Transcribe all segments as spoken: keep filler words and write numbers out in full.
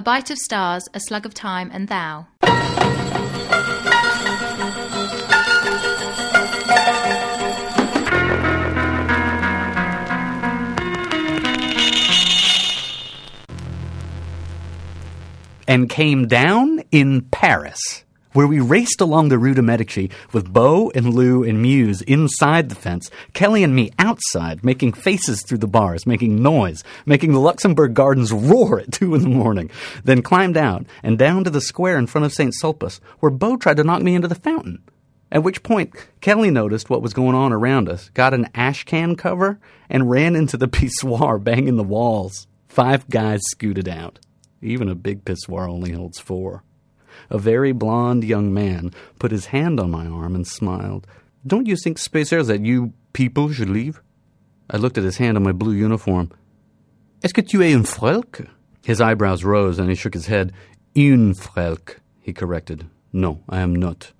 A Bite of Stars, A Slug of Time and Thou. And came down in Paris, where we raced along the Rue de Medici with Beau and Lou and Muse inside the fence, Kelly and me outside, making faces through the bars, making noise, making the Luxembourg Gardens roar at two in the morning, then climbed out and down to the square in front of Saint Sulpice, where Beau tried to knock me into the fountain, at which point Kelly noticed what was going on around us, got an ash can cover, and ran into the pissoir, banging the walls. Five guys scooted out. Even a big pissoir only holds four. A very blonde young man put his hand on my arm and smiled. "Don't you think, Spacer, that you people should leave?" I looked at his hand on my blue uniform. "Est-ce que tu es un frelk?" His eyebrows rose and he shook his head. "Un frelk," he corrected. "No, I am not.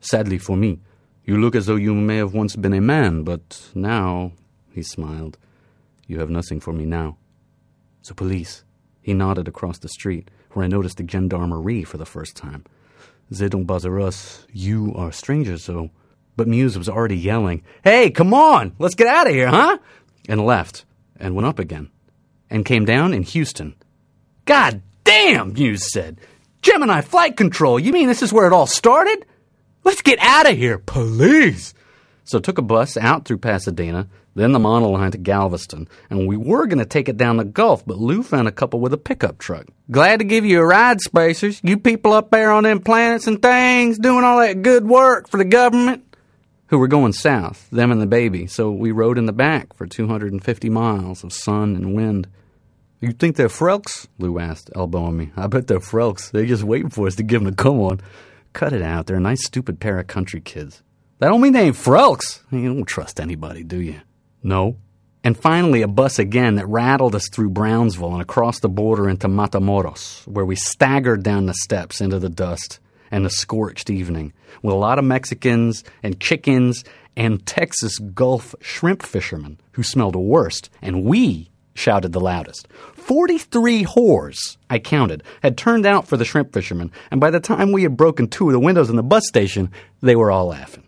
Sadly for me. You look as though you may have once been a man, but now," he smiled, "you have nothing for me now. The police." He nodded across the street, where I noticed the gendarmerie for the first time. "They don't bother us. You are strangers, though." But Muse was already yelling, "Hey, come on! Let's get out of here, huh?" And left, and went up again, and came down in Houston. "God damn," Muse said. "Gemini flight control, you mean this is where it all started? Let's get out of here, police!" So took a bus out through Pasadena, then the monoline to Galveston, and we were going to take it down the Gulf, but Lou found a couple with a pickup truck. "Glad to give you a ride, Spacers. You people up there on them planets and things, doing all that good work for the government." Who were going south, them and the baby, so we rode in the back for two hundred fifty miles of sun and wind. "You think they're frelks?" Lou asked, elbowing me. "I bet they're frelks. They're just waiting for us to give them a come on." "Cut it out. They're a nice, stupid pair of country kids." "That don't mean they ain't frelks." You don't trust anybody, do you? "No." And finally a bus again that rattled us through Brownsville and across the border into Matamoros, where we staggered down the steps into the dust and the scorched evening with a lot of Mexicans and chickens and Texas Gulf shrimp fishermen who smelled worst, and we shouted the loudest. Forty-three whores, I counted, had turned out for the shrimp fishermen, and by the time we had broken two of the windows in the bus station, they were all laughing.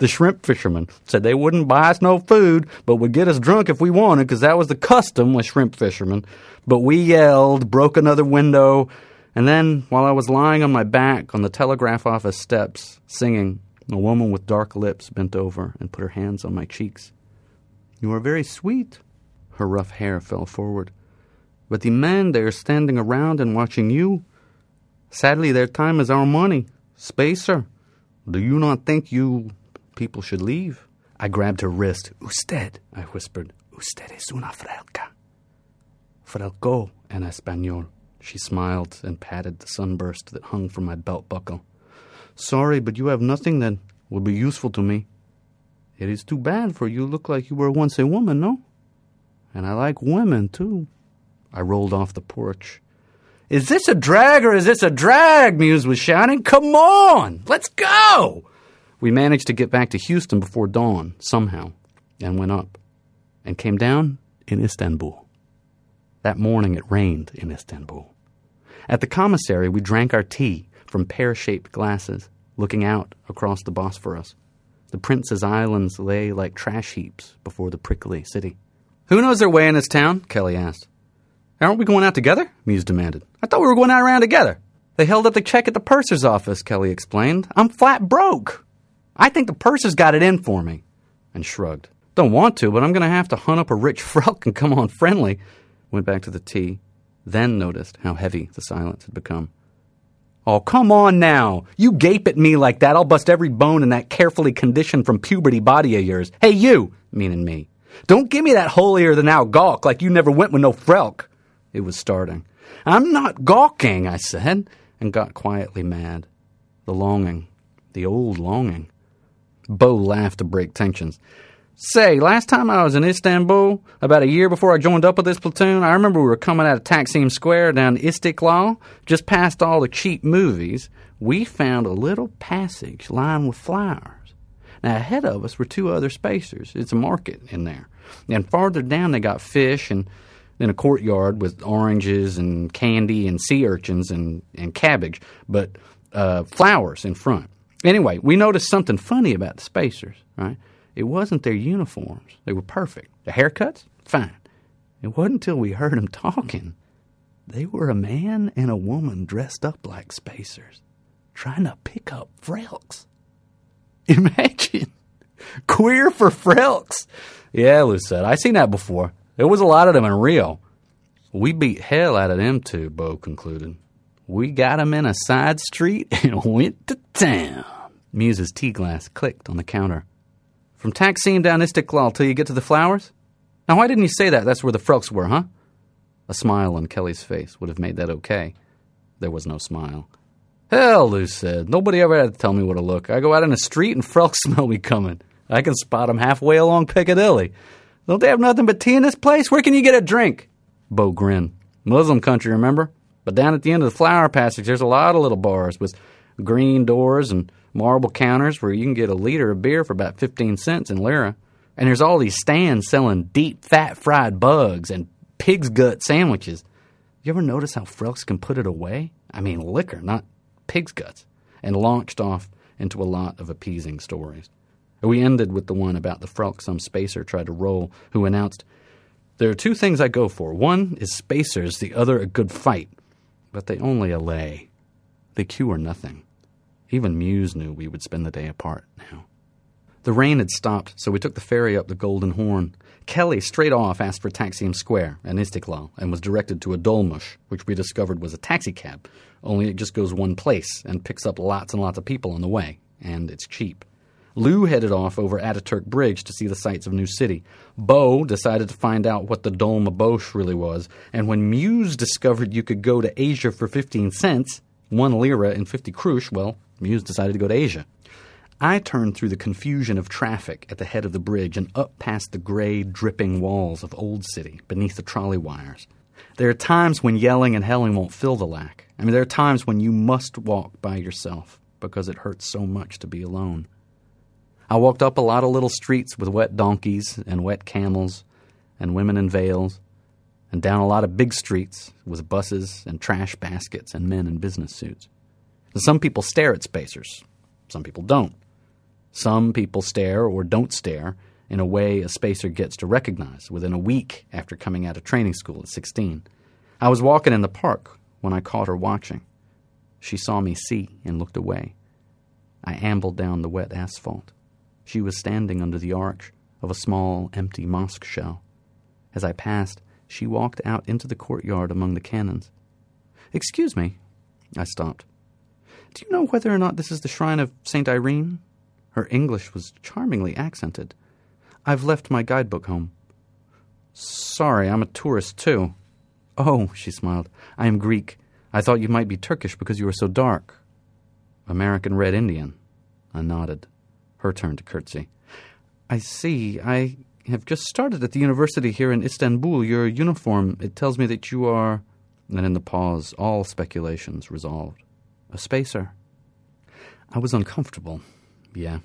The shrimp fishermen said they wouldn't buy us no food, but would get us drunk if we wanted, because that was the custom with shrimp fishermen. But we yelled, broke another window, and then, while I was lying on my back on the telegraph office steps, singing, a woman with dark lips bent over and put her hands on my cheeks. "You are very sweet." Her rough hair fell forward. "But the men, they are standing around and watching you. Sadly, their time is our money. Spacer, do you not think you... people should leave?" I grabbed her wrist. "Usted," I whispered. "Usted es una frelca." "Frelco en español." She smiled and patted the sunburst that hung from my belt buckle. "Sorry, but you have nothing that will be useful to me." "It is too bad, for you look like you were once a woman, no? And I like women, too." I rolled off the porch. "Is this a drag or is this a drag?" Muse was shouting. "Come on! Let's go!" We managed to get back to Houston before dawn, somehow, and went up, and came down in Istanbul. That morning it rained in Istanbul. At the commissary we drank our tea from pear-shaped glasses, looking out across the Bosphorus. The Prince's Islands lay like trash heaps before the prickly city. "Who knows their way in this town?" Kelly asked. "Aren't we going out together?" Muse demanded. "I thought we were going out around together." "They held up the check at the purser's office," Kelly explained. "I'm flat broke. I think the purser's got it in for me," and shrugged. "Don't want to, but I'm going to have to hunt up a rich frelk and come on friendly." Went back to the tea, then noticed how heavy the silence had become. "Oh, come on now. You gape at me like that, I'll bust every bone in that carefully conditioned from puberty body of yours. Hey, you," meaning me, "don't give me that holier-than-thou gawk like you never went with no frelk." It was starting. "I'm not gawking," I said, and got quietly mad. The longing, the old longing. Beau laughed to break tensions. "Say, last time I was in Istanbul, about a year before I joined up with this platoon, I remember we were coming out of Taksim Square down Istiklal, just past all the cheap movies. We found a little passage lined with flowers. Now, ahead of us were two other spacers. It's a market in there. And farther down they got fish and in a courtyard with oranges and candy and sea urchins and, and cabbage, but uh, flowers in front. Anyway, we noticed something funny about the spacers, right? It wasn't their uniforms. They were perfect. The haircuts, fine. It wasn't until we heard them talking. They were a man and a woman dressed up like spacers, trying to pick up Frelks. Imagine. Queer for Frelks. Yeah, Lou said. I seen that before. There was a lot of them in Rio. We beat hell out of them two, Bo concluded. We got them in a side street and went to town. Muse's tea glass clicked on the counter. From Taksim down Istiklal till you get to the flowers? Now, why didn't you say that? That's where the Frelks were, huh? A smile on Kelly's face would have made that okay. There was no smile. Hell, Lou said. Nobody ever had to tell me where to look. I go out in the street and Frelks smell me coming. I can spot them halfway along Piccadilly. Don't they have nothing but tea in this place? Where can you get a drink? Bo grinned. Muslim country, remember? But down at the end of the flower passage, there's a lot of little bars with green doors and marble counters where you can get a liter of beer for about fifteen cents in lira. And there's all these stands selling deep, fat, fried bugs and pig's gut sandwiches. You ever notice how Frelks can put it away? I mean, liquor, not pig's guts. And launched off into a lot of appeasing stories. We ended with the one about the Frelk some spacer tried to roll who announced, there are two things I go for. One is spacers, the other a good fight. But they only allay. They cure nothing. Even Muse knew we would spend the day apart now. The rain had stopped, so we took the ferry up the Golden Horn. Kelly straight off asked for Taksim Square and Istiklal and was directed to a dolmush, which we discovered was a taxicab, only it just goes one place and picks up lots and lots of people on the way, and it's cheap. Lou headed off over Ataturk Bridge to see the sights of New City. Bo decided to find out what the Dolma Bosch really was, and when Muse discovered you could go to Asia for fifteen cents, one lira and fifty krush, well, Muse decided to go to Asia. I turned through the confusion of traffic at the head of the bridge and up past the gray, dripping walls of Old City beneath the trolley wires. There are times when yelling and helling won't fill the lack. I mean, there are times when you must walk by yourself because it hurts so much to be alone. I walked up a lot of little streets with wet donkeys and wet camels and women in veils, and down a lot of big streets with buses and trash baskets and men in business suits. And some people stare at spacers. Some people don't. Some people stare or don't stare in a way a spacer gets to recognize within a week after coming out of training school at sixteen. I was walking in the park when I caught her watching. She saw me see and looked away. I ambled down the wet asphalt. She was standing under the arch of a small, empty mosque shell. As I passed, she walked out into the courtyard among the cannons. "Excuse me," I stopped. "Do you know whether or not this is the shrine of Saint Irene?" Her English was charmingly accented. "I've left my guidebook home." "Sorry, I'm a tourist, too." "Oh," she smiled, "I am Greek. I thought you might be Turkish because you were so dark." "American Red Indian," I nodded. Her turn to curtsy. "I see. I have just started at the university here in Istanbul. Your uniform, it tells me that you are..." And in the pause, all speculations resolved. "A spacer." I was uncomfortable. Yeah.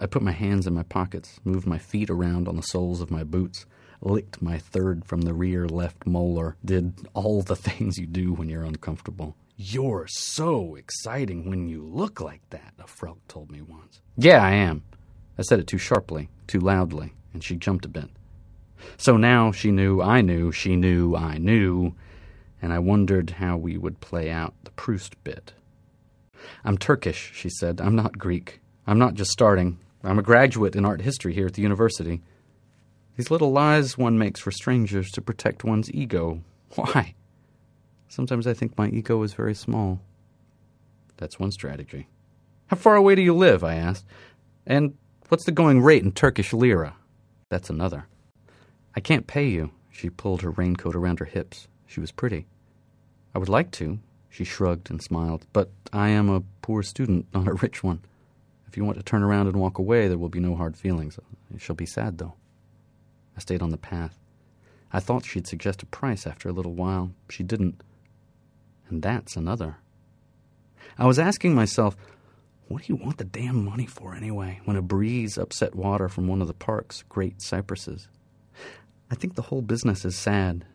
I put my hands in my pockets, moved my feet around on the soles of my boots, licked my third from the rear left molar, did all the things you do when you're uncomfortable. "You're so exciting when you look like that," a Frelk told me once. "Yeah, I am." I said it too sharply, too loudly, and she jumped a bit. So now she knew I knew she knew I knew, and I wondered how we would play out the Proust bit. "I'm Turkish," she said. "I'm not Greek. I'm not just starting. I'm a graduate in art history here at the university." These little lies one makes for strangers to protect one's ego. Why? Sometimes I think my ego is very small. That's one strategy. "How far away do you live?" I asked. "And what's the going rate in Turkish lira?" That's another. "I can't pay you." She pulled her raincoat around her hips. She was pretty. "I would like to." She shrugged and smiled. "But I am a poor student, not a rich one. If you want to turn around and walk away, there will be no hard feelings. It shall be sad, though." I stayed on the path. I thought she'd suggest a price after a little while. She didn't. And that's another. I was asking myself, what do you want the damn money for anyway, when a breeze upset water from one of the park's great cypresses? I think the whole business is sad,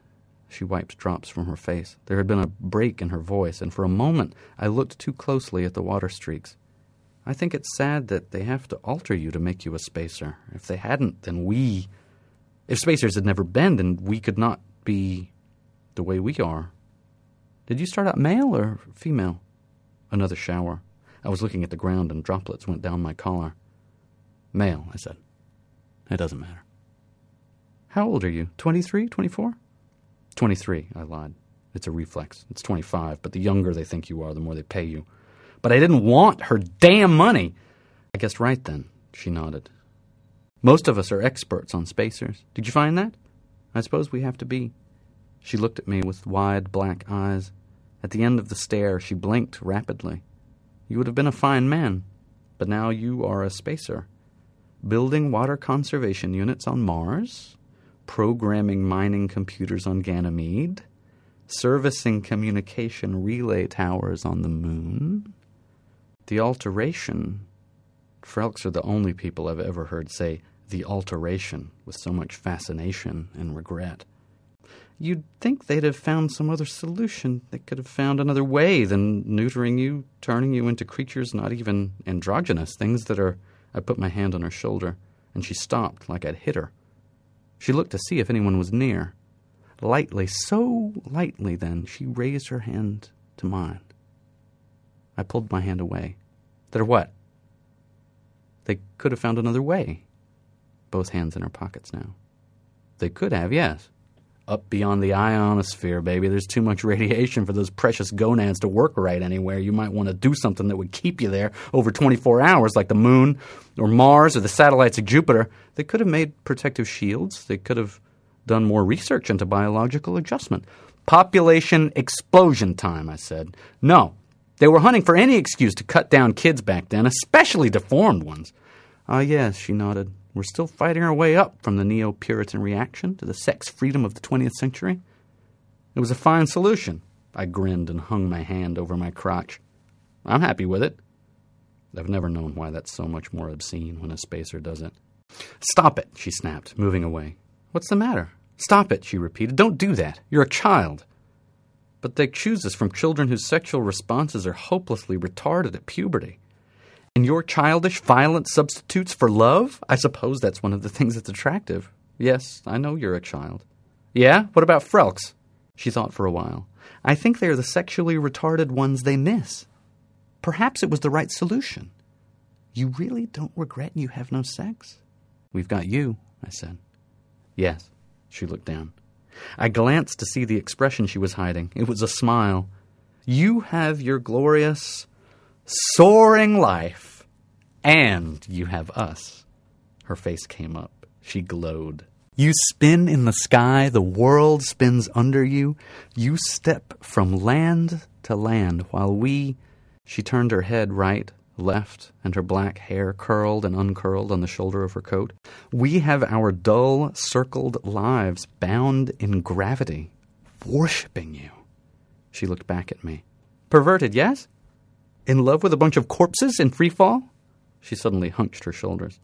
She wiped drops from her face. There had been a break in her voice, and for a moment I looked too closely at the water streaks. I think it's sad that they have to alter you to make you a spacer. If they hadn't, then we... If spacers had never been, then we could not be the way we are. Did you start out male or female? Another shower. I was looking at the ground, and droplets went down my collar. Male, I said. It doesn't matter. How old are you? Twenty-three? Twenty-four? Twenty-three, I lied. It's a reflex. It's twenty-five, but the younger they think you are, the more they pay you. But I didn't want her damn money. I guessed right then, she nodded. Most of us are experts on spacers. Did you find that? I suppose we have to be. She looked at me with wide black eyes. At the end of the stair, she blinked rapidly. You would have been a fine man, but now you are a spacer. Building water conservation units on Mars, programming mining computers on Ganymede, servicing communication relay towers on the moon. The alteration. Frelks are the only people I've ever heard say the alteration with so much fascination and regret. You'd think they'd have found some other solution. They could have found another way than neutering you, turning you into creatures not even androgynous, things that are... I put my hand on her shoulder, and she stopped like I'd hit her. She looked to see if anyone was near. Lightly, so lightly then, she raised her hand to mine. I pulled my hand away. They're what? They could have found another way. Both hands in her pockets now. They could have, yes. Up beyond the ionosphere, baby. There's too much radiation for those precious gonads to work right anywhere. You might want to do something that would keep you there over twenty-four hours, like the moon or Mars or the satellites of Jupiter. They could have made protective shields. They could have done more research into biological adjustment. Population explosion time, I said. No, they were hunting for any excuse to cut down kids back then, especially deformed ones. Ah, yes, she nodded. We're still fighting our way up from the neo-Puritan reaction to the sex freedom of the twentieth century. It was a fine solution. I grinned and hung my hand over my crotch. I'm happy with it. I've never known why that's so much more obscene when a spacer does it. Stop it, she snapped, moving away. What's the matter? Stop it, she repeated. Don't do that. You're a child. But they choose us from children whose sexual responses are hopelessly retarded at puberty. And your childish, violent substitutes for love? I suppose that's one of the things that's attractive. Yes, I know you're a child. Yeah? What about Frelks? She thought for a while. I think they're the sexually retarded ones they miss. Perhaps it was the right solution. You really don't regret you have no sex? We've got you, I said. Yes. She looked down. I glanced to see the expression she was hiding. It was a smile. You have your glorious... soaring life, and you have us. Her face came up. She glowed. You spin in the sky. The world spins under you. You step from land to land while we... She turned her head right, left, and her black hair curled and uncurled on the shoulder of her coat. We have our dull, circled lives bound in gravity, worshipping you. She looked back at me. Perverted, yes? In love with a bunch of corpses in free fall? She suddenly hunched her shoulders.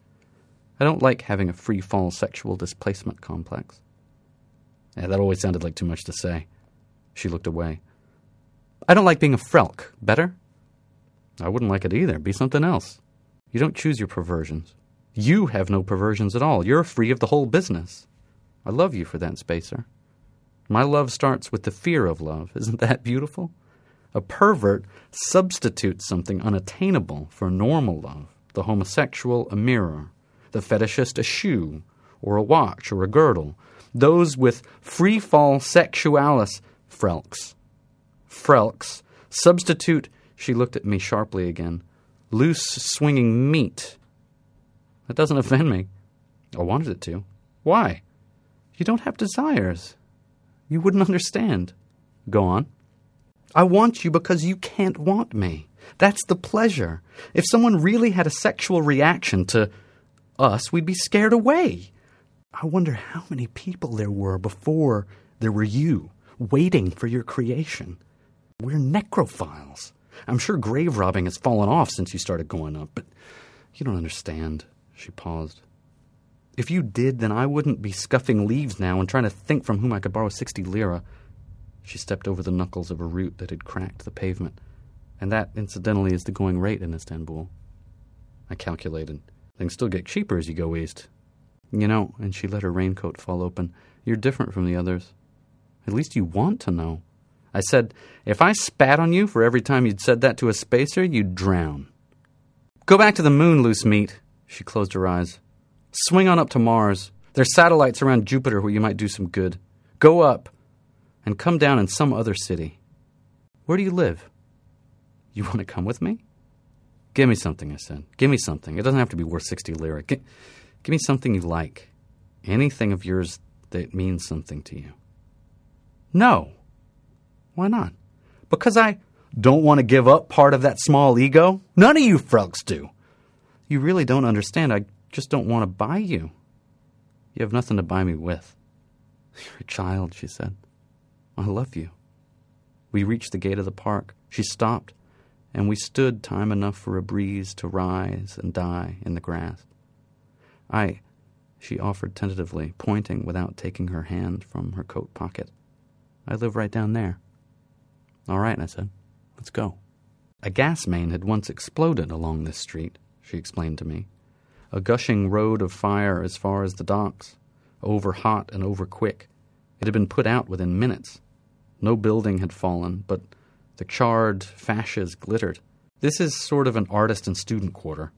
I don't like having a free fall sexual displacement complex. Yeah, that always sounded like too much to say. She looked away. I don't like being a Frelk. Better? I wouldn't like it either. Be something else. You don't choose your perversions. You have no perversions at all. You're free of the whole business. I love you for that, spacer. My love starts with the fear of love. Isn't that beautiful? A pervert substitutes something unattainable for normal love, the homosexual a mirror, the fetishist a shoe or a watch or a girdle. Those with free-fall sexualis Frelks. Frelks substitute, she looked at me sharply again, loose swinging meat. That doesn't offend me. I wanted it to. Why? You don't have desires. You wouldn't understand. Go on. I want you because you can't want me. That's the pleasure. If someone really had a sexual reaction to us, we'd be scared away. I wonder how many people there were before there were you, waiting for your creation. We're necrophiles. I'm sure grave robbing has fallen off since you started going up, but you don't understand. She paused. If you did, then I wouldn't be scuffing leaves now and trying to think from whom I could borrow sixty lira. She stepped over the knuckles of a root that had cracked the pavement, and that, incidentally, is the going rate in Istanbul. I calculated. Things still get cheaper as you go east. You know, and she let her raincoat fall open, you're different from the others. At least you want to know. I said, if I spat on you for every time you'd said that to a spacer, you'd drown. Go back to the moon, loose meat. She closed her eyes. Swing on up to Mars. There's satellites around Jupiter where you might do some good. Go up and come down in some other city. Where do you live? You want to come with me? Give me something, I said. Give me something. It doesn't have to be worth sixty lira. G- give me something you like. Anything of yours that means something to you. No. Why not? Because I don't want to give up part of that small ego. None of you frelks do. You really don't understand. I... just don't want to buy you. You have nothing to buy me with. You're a child, she said. I love you. We reached the gate of the park. She stopped, and we stood time enough for a breeze to rise and die in the grass. I, she offered tentatively, pointing without taking her hand from her coat pocket. I live right down there. All right, I said. Let's go. A gas main had once exploded along this street, she explained to me. A gushing road of fire as far as the docks, over hot and over quick. It had been put out within minutes. No building had fallen, but the charred fascias glittered. This is sort of an artist and student quarter.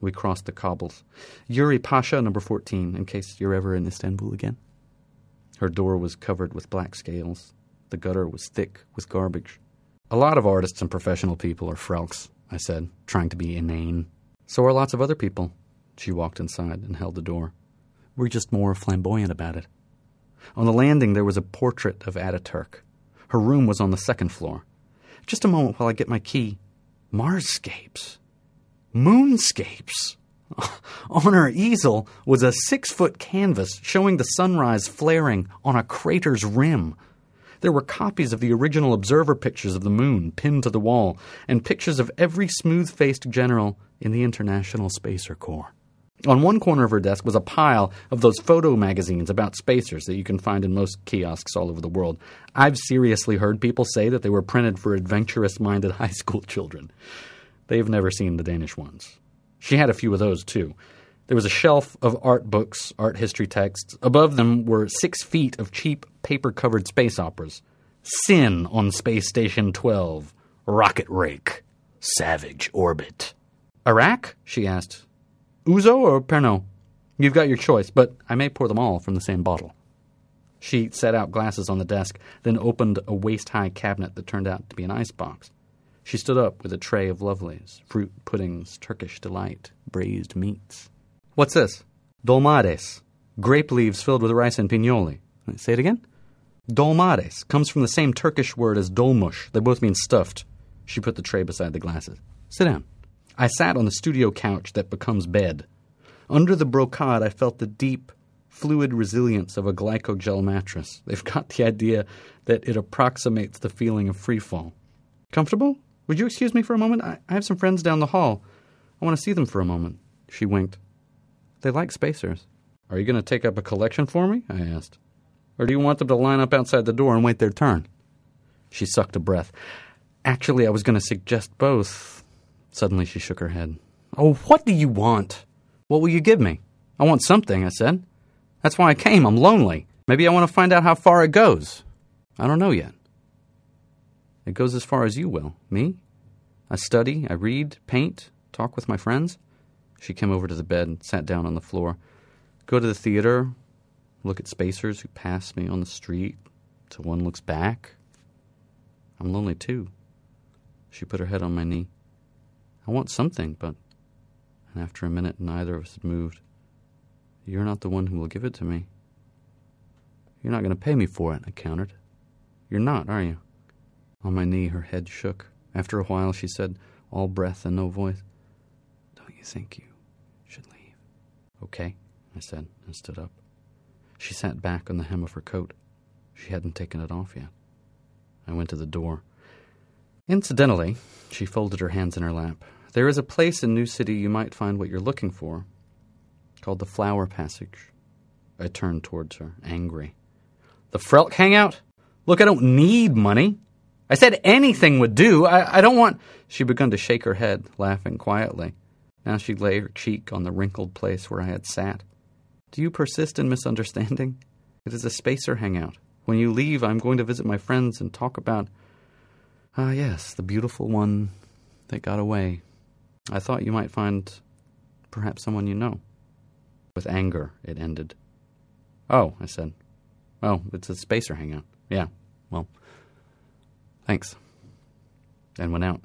We crossed the cobbles. Yuri Pasha, number fourteen, in case you're ever in Istanbul again. Her door was covered with black scales. The gutter was thick with garbage. A lot of artists and professional people are frelks, I said, trying to be inane. So are lots of other people. She walked inside and held the door. We're just more flamboyant about it. On the landing, there was a portrait of Ataturk. Her room was on the second floor. Just a moment while I get my key. Marscapes. Moonscapes. On her easel was a six-foot canvas showing the sunrise flaring on a crater's rim. There were copies of the original observer pictures of the moon pinned to the wall, and pictures of every smooth-faced general in the International Spacer Corps. On one corner of her desk was a pile of those photo magazines about spacers that you can find in most kiosks all over the world. I've seriously heard people say that they were printed for adventurous-minded high school children. They've never seen the Danish ones. She had a few of those, too. There was a shelf of art books, art history texts. Above them were six feet of cheap, paper-covered space operas. Sin on Space Station twelve. Rocket Rake. Savage Orbit. Iraq? She asked. Ouzo or Pernod? You've got your choice, but I may pour them all from the same bottle. She set out glasses on the desk, then opened a waist-high cabinet that turned out to be an icebox. She stood up with a tray of lovelies, fruit puddings, Turkish delight, braised meats. What's this? Dolmades. Grape leaves filled with rice and pignoli. Say it again? Dolmades comes from the same Turkish word as dolmuş. They both mean stuffed. She put the tray beside the glasses. Sit down. I sat on the studio couch that becomes bed. Under the brocade, I felt the deep, fluid resilience of a glycogel mattress. They've got the idea that it approximates the feeling of free fall. Comfortable? Would you excuse me for a moment? I, I have some friends down the hall. I want to see them for a moment. She winked. They like spacers. Are you going to take up a collection for me? I asked. Or do you want them to line up outside the door and wait their turn? She sucked a breath. Actually, I was going to suggest both. Suddenly she shook her head. Oh, what do you want? What will you give me? I want something, I said. That's why I came. I'm lonely. Maybe I want to find out how far it goes. I don't know yet. It goes as far as you will. Me? I study, I read, paint, talk with my friends. She came over to the bed and sat down on the floor. Go to the theater, look at spacers who pass me on the street till one looks back. I'm lonely too. She put her head on my knee. I want something, but... And after a minute, neither of us had moved. You're not the one who will give it to me. You're not going to pay me for it, I countered. You're not, are you? On my knee, her head shook. After a while, she said, all breath and no voice, Don't you think you should leave? Okay, I said, and stood up. She sat back on the hem of her coat. She hadn't taken it off yet. I went to the door. Incidentally, she folded her hands in her lap. There is a place in New City you might find what you're looking for, called The Flower Passage. I turned towards her, angry. The Frelk hangout? Look, I don't need money. I said anything would do. I, I don't want... She began to shake her head, laughing quietly. Now she lay her cheek on the wrinkled place where I had sat. Do you persist in misunderstanding? It is a spacer hangout. When you leave, I'm going to visit my friends and talk about... Ah, yes, the beautiful one that got away. I thought you might find perhaps someone you know. With anger, it ended. Oh, I said. Oh, it's a spacer hangout. Yeah, well... Thanks. And went out.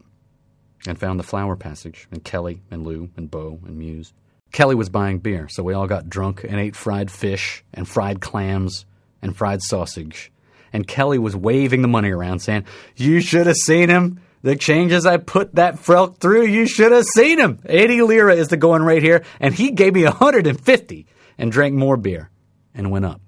And found the flower passage, and Kelly, and Lou, and Beau, and Muse. Kelly was buying beer, so we all got drunk and ate fried fish, and fried clams, and fried sausage. And Kelly was waving the money around, saying, You should have seen him. The changes I put that Frelk through, you should have seen him. eighty lira is the going rate here, and he gave me one hundred fifty, and drank more beer, and went up.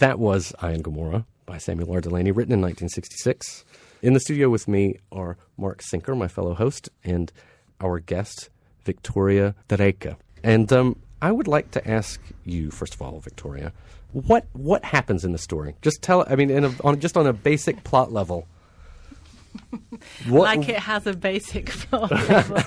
That was I and Gomorrah by Samuel R. Delany, written in nineteen sixty-six. In the studio with me are Mark Sinker, my fellow host, and our guest, Victoria Dereka. And um, I would like to ask you, first of all, Victoria, what what happens in the story? Just tell, I mean, in a, on, just on a basic plot level. What, like it has a basic plot level.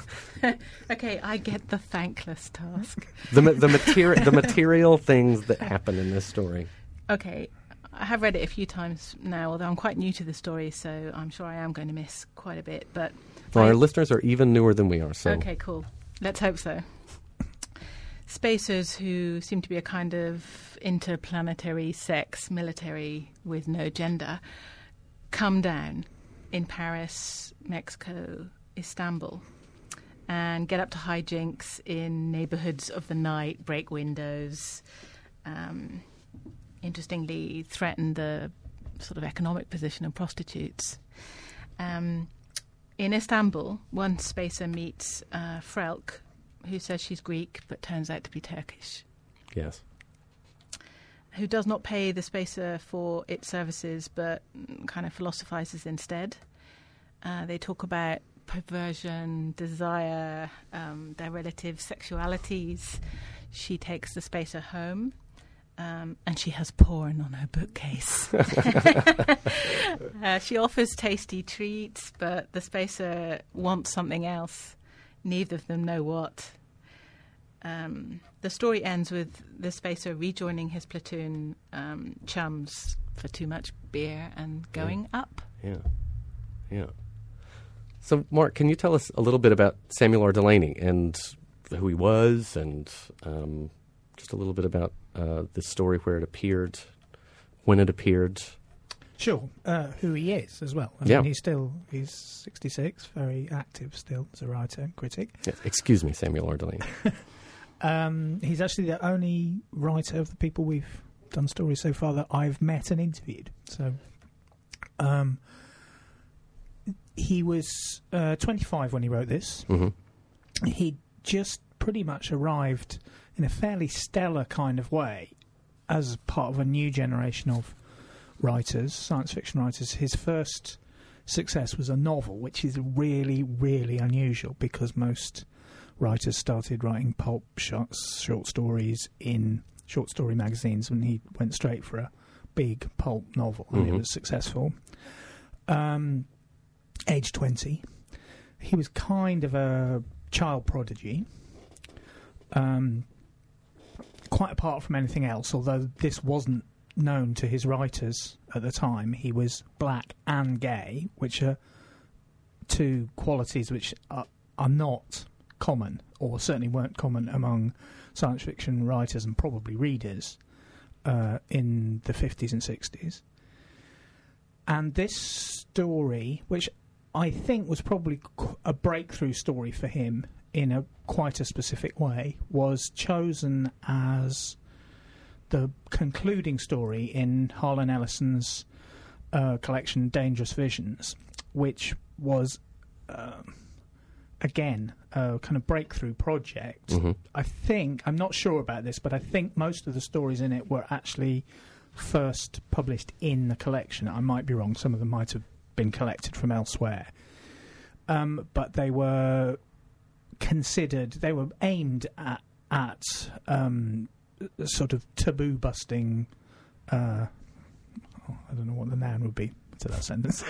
Okay, I get the thankless task. The, the, materi- the material things that happen in this story. Okay, I have read it a few times now, although I'm quite new to the story, so I'm sure I am going to miss quite a bit. But well, I... our listeners are even newer than we are, so... Okay, cool. Let's hope so. Spacers who seem to be a kind of interplanetary sex military with no gender come down in Paris, Mexico, Istanbul, and get up to hijinks in neighbourhoods of the night, break windows... Um, interestingly threaten the sort of economic position of prostitutes. Um, in Istanbul, one spacer meets uh, Frelk, who says she's Greek but turns out to be Turkish. Yes. Who does not pay the spacer for its services but kind of philosophizes instead. Uh, they talk about perversion, desire, um, their relative sexualities. She takes the spacer home. Um, and she has porn on her bookcase. uh, she offers tasty treats, but the spacer wants something else. Neither of them know what. Um, the story ends with the spacer rejoining his platoon um, chums for too much beer and going yeah. up. Yeah, yeah. So, Mark, can you tell us a little bit about Samuel R. Delany and who he was and um, just a little bit about Uh, the story, where it appeared, when it appeared. Sure, uh, who he is as well. I yeah. mean, he's still, he's sixty-six, very active still as a writer and critic. Yes. Excuse me, Samuel R. Delany. um, he's actually the only writer of the people we've done stories so far that I've met and interviewed. So um, he was uh, twenty-five when he wrote this. Mm-hmm. He just pretty much arrived... in a fairly stellar kind of way, as part of a new generation of writers, science fiction writers. His first success was a novel, which is really, really unusual because most writers started writing pulp short, short stories in short story magazines when he went straight for a big pulp novel, and mm-hmm. it was successful. Um, age twenty. He was kind of a child prodigy. Um... Quite apart from anything else, although this wasn't known to his writers at the time, he was black and gay, which are two qualities which are, are not common, or certainly weren't common among science fiction writers and probably readers uh, in the fifties and sixties. And this story, which I think was probably a breakthrough story for him, in a quite a specific way, was chosen as the concluding story in Harlan Ellison's uh, collection Dangerous Visions, which was, uh, again, a kind of breakthrough project. Mm-hmm. I think, I'm not sure about this, but I think most of the stories in it were actually first published in the collection. I might be wrong. Some of them might have been collected from elsewhere. Um, but they were considered, they were aimed at, at um, sort of taboo-busting, uh, oh, I don't know what the noun would be to that sentence.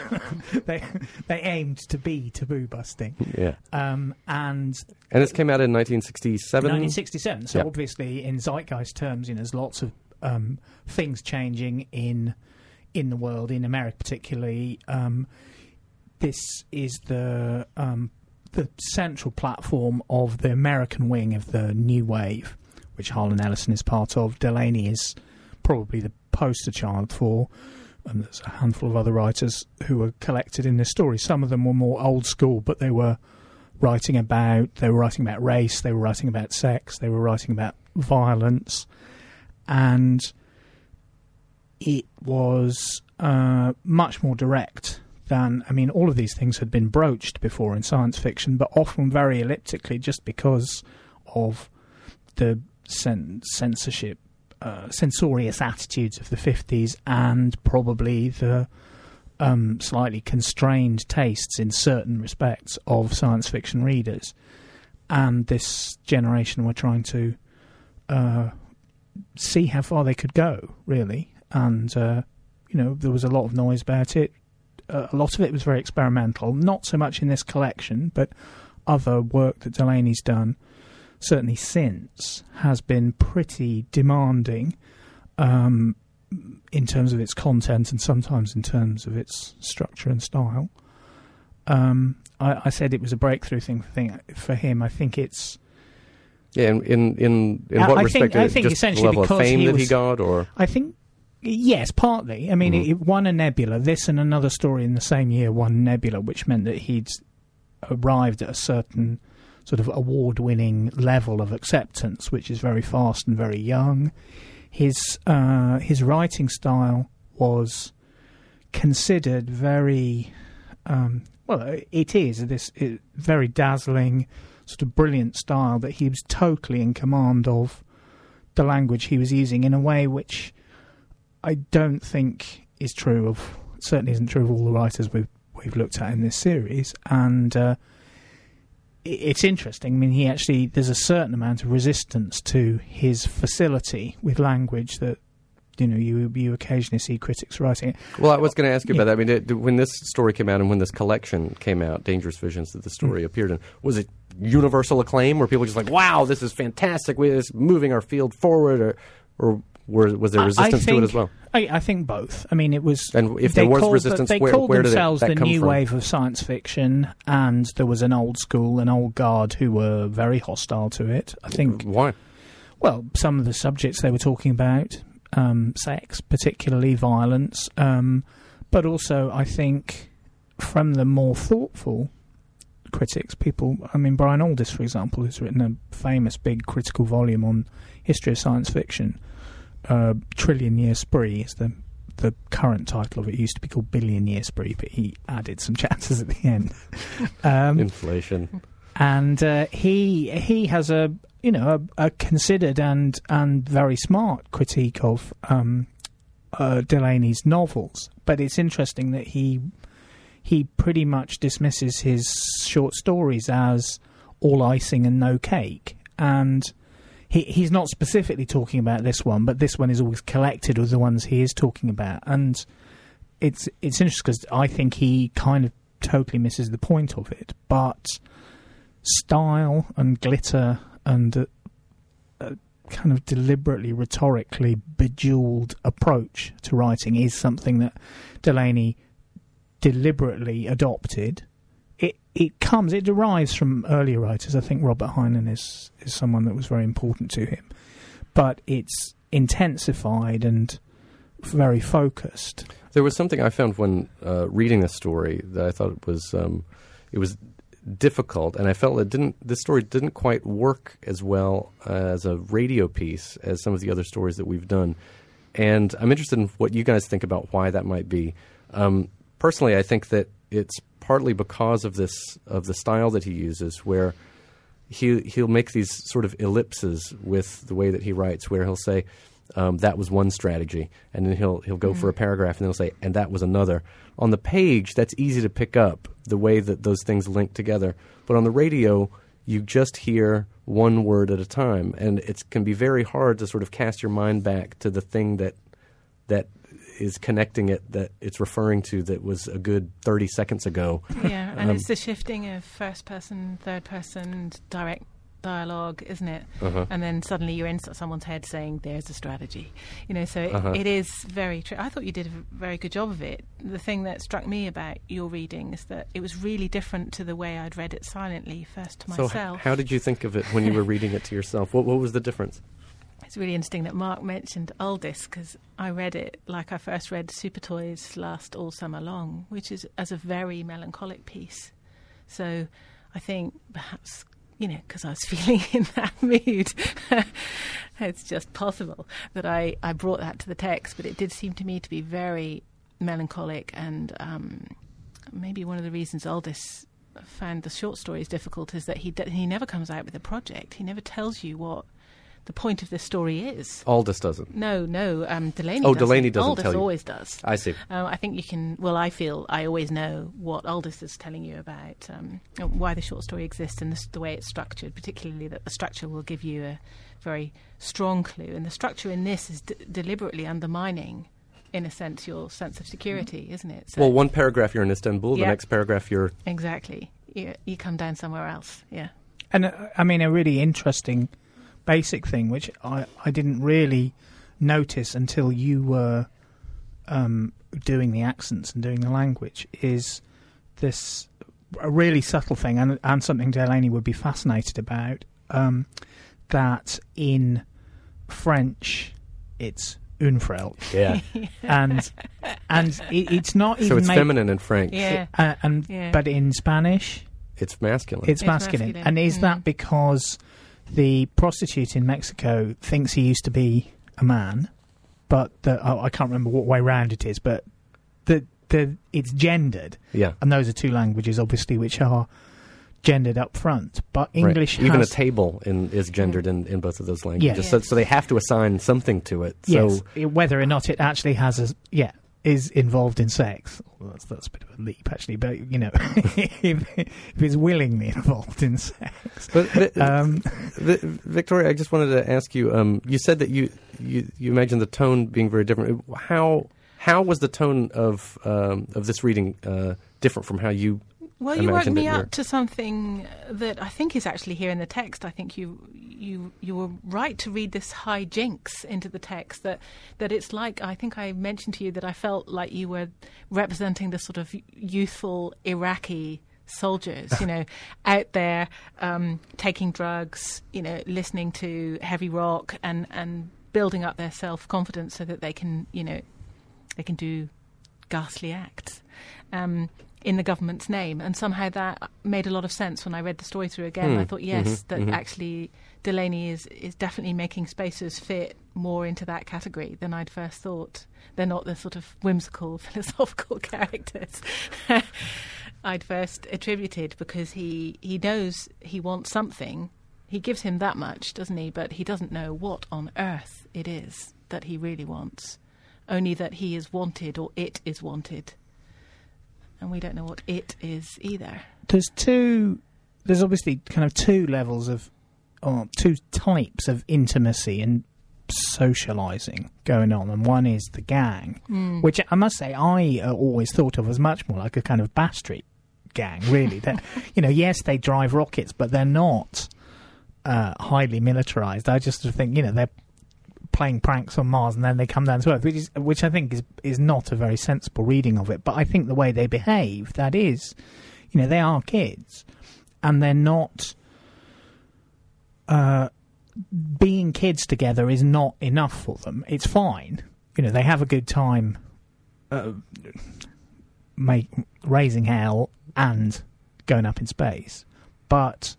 they they aimed to be taboo-busting. Yeah. Um, and and this came out in nineteen sixty-seven? nineteen sixty-seven, so yeah. Obviously in zeitgeist terms, you know, there's lots of um, things changing in, in the world, in America particularly. Um, this is the... Um, the central platform of the American wing of the New Wave, which Harlan Ellison is part of. Delany is probably the poster child for, and there's a handful of other writers who were collected in this story. Some of them were more old school, but they were writing about, they were writing about race, they were writing about sex, they were writing about violence, and it was uh, much more direct. Than, I mean, all of these things had been broached before in science fiction, but often very elliptically, just because of the sen- censorship, uh, censorious attitudes of the fifties, and probably the um, slightly constrained tastes in certain respects of science fiction readers. And this generation were trying to uh, see how far they could go, really. And, uh, you know, there was a lot of noise about it. A lot of it was very experimental, not so much in this collection, but other work that Delany's done, certainly since, has been pretty demanding um, in terms of its content and sometimes in terms of its structure and style. Um, I, I said it was a breakthrough thing for him. I think it's... Yeah, in in, in, in what I respect? Think, I think just essentially the level because of fame he was, that he got? Or? I think... Yes, partly. I mean, mm-hmm. it, it won a Nebula. This and another story in the same year won Nebula, which meant that he'd arrived at a certain sort of award-winning level of acceptance, which is very fast and very young. His uh, his writing style was considered very um, well. It is this it, very dazzling, sort of brilliant style that he was totally in command of. The language he was using in a way which. I don't think is true of, certainly isn't true of all the writers we've, we've looked at in this series. And uh, it, it's interesting. I mean, he actually, there's a certain amount of resistance to his facility with language that, you know, you, you occasionally see critics writing it. Well, I was going to ask you yeah. about that. I mean, it, when this story came out and when this collection came out, Dangerous Visions, that the story mm. appeared in, was it universal acclaim? Were people just like, wow, this is fantastic. We're moving our field forward or... or Were, was there resistance think, to it as well? I, I think both. I mean, it was... And if there was resistance, the, they where, called where did that come from? They called themselves the new wave of science fiction, and there was an old school, an old guard who were very hostile to it, I think. Why? Well, some of the subjects they were talking about, um, sex, particularly violence, um, but also, I think, from the more thoughtful critics, people... I mean, Brian Aldiss, for example, who's written a famous big critical volume on history of science fiction... Uh, Trillion Year Spree is the the current title of it. It used to be called Billion Year Spree, but he added some chapters at the end. Um, Inflation. And uh, he he has a you know a, a considered and and very smart critique of um, uh, Delany's novels. But it's interesting that he he pretty much dismisses his short stories as all icing and no cake, and. He, he's not specifically talking about this one, but this one is always collected with the ones he is talking about. And it's it's interesting because I think he kind of totally misses the point of it. But style and glitter and a, a kind of deliberately, rhetorically bejeweled approach to writing is something that Delany deliberately adopted. It it comes, it derives from earlier writers. I think Robert Heinlein is, is someone that was very important to him. But it's intensified and very focused. There was something I found when uh, reading this story that I thought it was um, it was difficult, and I felt it didn't. This story didn't quite work as well as a radio piece as some of the other stories that we've done. And I'm interested in what you guys think about why that might be. Um, personally, I think that it's partly because of this of the style that he uses, where he he'll make these sort of ellipses with the way that he writes, where he'll say, um, that was one strategy, and then he'll he'll go mm. for a paragraph, and he'll say, and that was another. On the page, that's easy to pick up the way that those things link together, but on the radio, you just hear one word at a time, and it can be very hard to sort of cast your mind back to the thing that that. is connecting it, that it's referring to, that was a good thirty seconds ago. Yeah, and um, it's the shifting of first person, third person, direct dialogue, isn't it? Uh-huh. And then suddenly you're in someone's head saying, there's a strategy. You know, so it, uh-huh. it is very true. I thought you did a very good job of it. The thing that struck me about your reading is that it was really different to the way I'd read it silently first to myself. So h- how did you think of it when you were reading it to yourself? What, what was the difference? It's really interesting that Mark mentioned Aldiss, because I read it like I first read Super Toys Last All Summer Long, which is as a very melancholic piece. So I think perhaps, you know, because I was feeling in that mood, it's just possible that I, I brought that to the text, but it did seem to me to be very melancholic, and um, maybe one of the reasons Aldiss found the short stories difficult is that he d- he never comes out with a project. He never tells you what the point of this story is. Aldiss doesn't. No, no. Um, Delany. Oh, doesn't. Delany doesn't Aldiss tell you. Aldiss always does. I see. Um, I think you can. Well, I feel I always know what Aldiss is telling you about um, why the short story exists and the, the way it's structured. Particularly that the structure will give you a very strong clue, and the structure in this is d- deliberately undermining, in a sense, your sense of security, mm-hmm. isn't it? So, well, one paragraph you're in Istanbul, yeah. The next paragraph you're exactly. You, you come down somewhere else. Yeah. And uh, I mean, a really interesting basic thing, which I, I didn't really notice until you were um, doing the accents and doing the language, is this a really subtle thing, and, and something Delany would be fascinated about, um, that in French it's unfrel. Yeah. and and it, it's not even... So it's made, feminine in French. Yeah. Uh, and, yeah. But in Spanish... It's masculine. It's masculine. It's masculine. And is mm. that because... The prostitute in Mexico thinks he used to be a man, but the, oh, I can't remember what way round it is, but the, the, it's gendered. Yeah. And those are two languages, obviously, which are gendered up front. But English right. Even has... Even a table in, is gendered in, in both of those languages, yeah. Yeah. So, so they have to assign something to it. So yes, it, whether or not it actually has a... Yeah, is involved in sex. Well, that's, that's a bit of a leap, actually, but, you know, if, if it's willingly involved in sex... But, but, um, the, Victoria, I just wanted to ask you, um, you said that you, you, you imagined the tone being very different. How how was the tone of um, of this reading uh, different from how you well, imagined it? Well, you woke me up to something that I think is actually here in the text. I think you you you were right to read this high jinks into the text, that, that it's like, I think I mentioned to you that I felt like you were representing the sort of youthful Iraqi soldiers, you know, out there um, taking drugs, you know, listening to heavy rock and, and building up their self-confidence so that they can, you know, they can do ghastly acts um, in the government's name. And somehow that made a lot of sense when I read the story through again. Mm. I thought, yes, mm-hmm, that mm-hmm. actually Delany is, is definitely making spaces fit more into that category than I'd first thought. They're not the sort of whimsical, philosophical characters I'd first attributed, because he, he knows he wants something. He gives him that much, doesn't he? But he doesn't know what on earth it is that he really wants, only that he is wanted, or it is wanted. And we don't know what it is either. There's two, there's obviously kind of two levels of, or two types of intimacy and socialising going on, and one is the gang, mm. which I must say I uh, always thought of as much more like a kind of Bass Street gang, really. That, you know, yes, they drive rockets, but they're not uh, highly militarised. I just think, you know, they're playing pranks on Mars and then they come down to Earth, which is which I think is is not a very sensible reading of it. But I think the way they behave, that is, you know, they are kids, and they're not. Uh, being kids together is not enough for them. It's fine, you know, they have a good time uh, make, raising hell and going up in space, but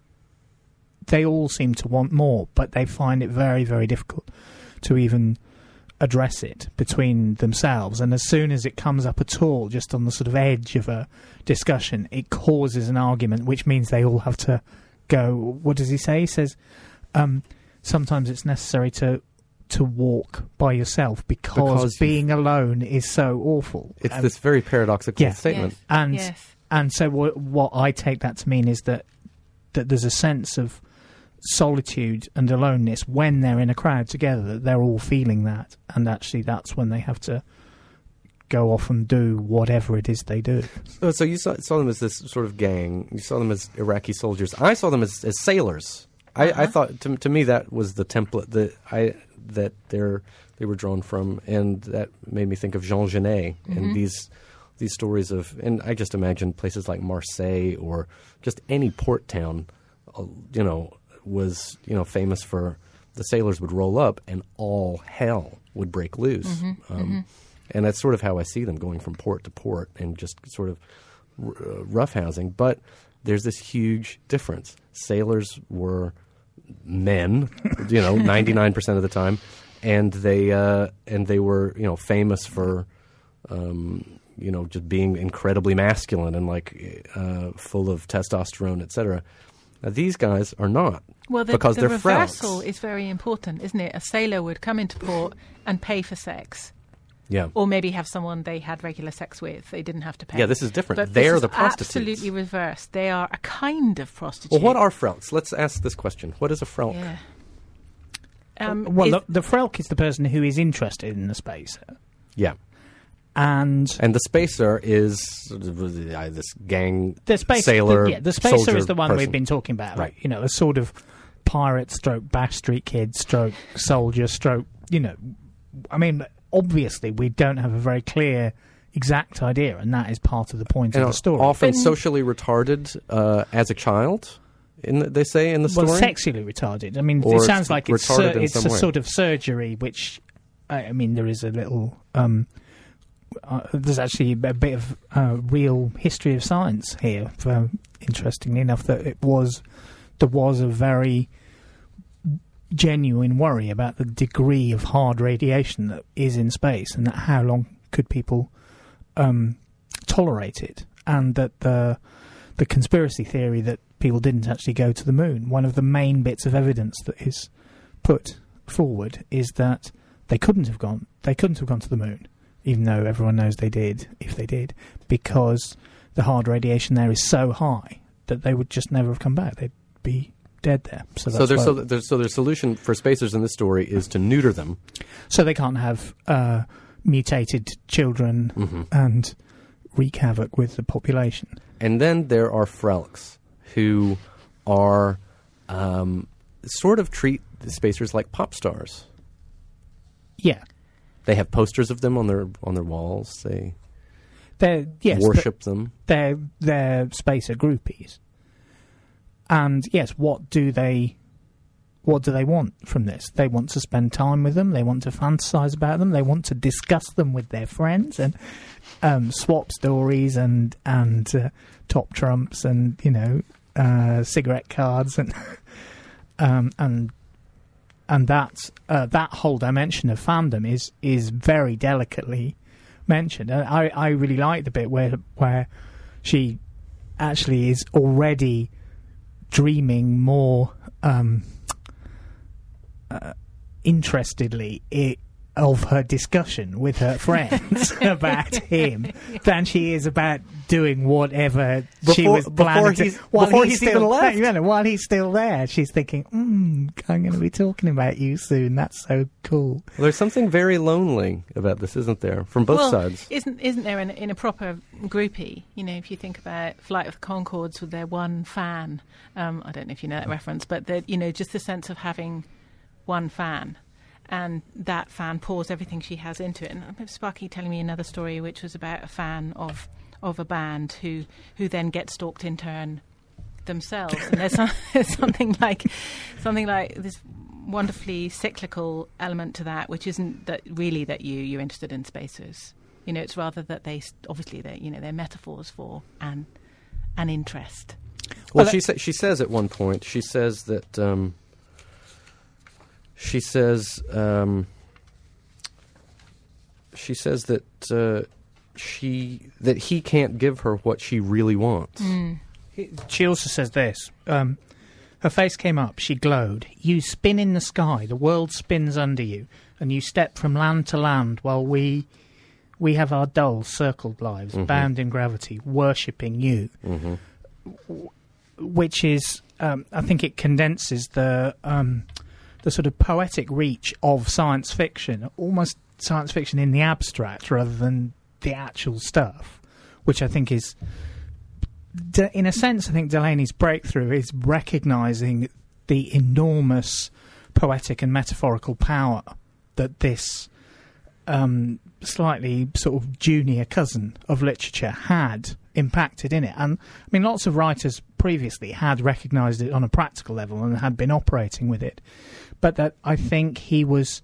they all seem to want more, but they find it very, very difficult to even address it between themselves, and as soon as it comes up at all, just on the sort of edge of a discussion, it causes an argument, which means they all have to go, what does he say? He says, um, sometimes it's necessary to to walk by yourself because, because being alone is so awful. It's um, this very paradoxical yeah. statement. Yes. And yes. and so what, what I take that to mean is that that there's a sense of solitude and aloneness when they're in a crowd together, that they're all feeling that, and actually that's when they have to go off and do whatever it is they do. So, so you saw, saw them as this sort of gang. You saw them as Iraqi soldiers. I saw them as, as sailors. I, uh-huh. I thought, to, to me, that was the template that I that they're they were drawn from, and that made me think of Jean Genet mm-hmm. and these these stories of, and I just imagine places like Marseille or just any port town, you know, was you know famous for the sailors would roll up and all hell would break loose, mm-hmm. Um, mm-hmm. and that's sort of how I see them going from port to port and just sort of r- roughhousing, but. There's this huge difference. Sailors were men, you know, ninety-nine percent of the time, and they uh, and they were, you know, famous for, um, you know, just being incredibly masculine and like uh, full of testosterone, et cetera. Now, these guys are not. Well, the, because the they're reversal frowns. Is very important, isn't it? A sailor would come into port and pay for sex. Yeah. Or maybe have someone they had regular sex with. They didn't have to pay. Yeah, this is different. But They're the prostitutes. Absolutely reversed. They are a kind of prostitute. Well, what are frelks? Let's ask this question. What is a frelk? Yeah. Um, well, is, the, the frelk is the person who is interested in the spacer. Yeah. And and the spacer is uh, this gang the spacer, sailor. The, yeah, the spacer is the one person. We've been talking about. Right. You know, a sort of pirate stroke, bash street kid stroke, soldier stroke, you know, I mean... Obviously, we don't have a very clear, exact idea, and that is part of the point and of the story. Often but, socially retarded uh, as a child, in the, they say in the well, story? Well, sexually retarded. I mean, or it sounds like it's, sur- it's a way. sort of surgery, which, I mean, there is a little... Um, uh, there's actually a bit of uh, real history of science here, for, interestingly enough, that it was... There was a very... genuine worry about the degree of hard radiation that is in space, and that how long could people um, tolerate it, and that the the conspiracy theory that people didn't actually go to the moon. One of the main bits of evidence that is put forward is that they couldn't have gone. They couldn't have gone to the moon, even though everyone knows they did. If they did, because the hard radiation there is so high that they would just never have come back. They'd be dead there. So, so, their, so, their, so their solution for spacers in this story is to neuter them. So they can't have uh, mutated children mm-hmm. and wreak havoc with the population. And then there are frelks who are um, sort of treat the spacers like pop stars. Yeah. They have posters of them on their on their walls. They they're, yes, worship them. They're, they're spacer groupies. And yes, what do they, what do they want from this? They want to spend time with them. They want to fantasize about them. They want to discuss them with their friends and um, swap stories and and uh, top trumps and you know uh, cigarette cards and um, and and that uh, that whole dimension of fandom is is very delicately mentioned. And I I really like the bit where where she actually is already dreaming more um, uh, interestedly I- of her discussion with her friends about him than she is about doing whatever before, she was planning to. While before he's, he's still, even left. You know, while he's still there, she's thinking, mm, I'm going to be talking about you soon. That's so cool. Well, there's something very lonely about this, isn't there? From both well, sides. Isn't isn't there in, in a proper groupie? You know, if you think about Flight of the Concords with their one fan. Um, I don't know if you know that reference, but, the, you know, just the sense of having one fan. And that fan pours everything she has into it. And I remember Sparky telling me another story, which was about a fan of of a band who, who then get stalked in turn themselves. And there's some, something like something like this wonderfully cyclical element to that, which isn't that really that you you're interested in spacers. You know, it's rather that they obviously they you know they're metaphors for an an interest. Well, well she sa- she says at one point she says that. Um She says, um, she says that uh, she that he can't give her what she really wants. Mm. She also says this. Um, her face came up. She glowed. You spin in the sky. The world spins under you. And you step from land to land while we... We have our dull, circled lives, mm-hmm. bound in gravity, worshipping you, mm-hmm. w which is, um, I think, it condenses the um, the sort of poetic reach of science fiction, almost science fiction in the abstract rather than the actual stuff, which I think is, de in a sense, I think Delany's breakthrough is recognising the enormous poetic and metaphorical power that this. Um, slightly sort of junior cousin of literature had impacted in it. And I mean, lots of writers previously had recognised it on a practical level and had been operating with it, but that I think he was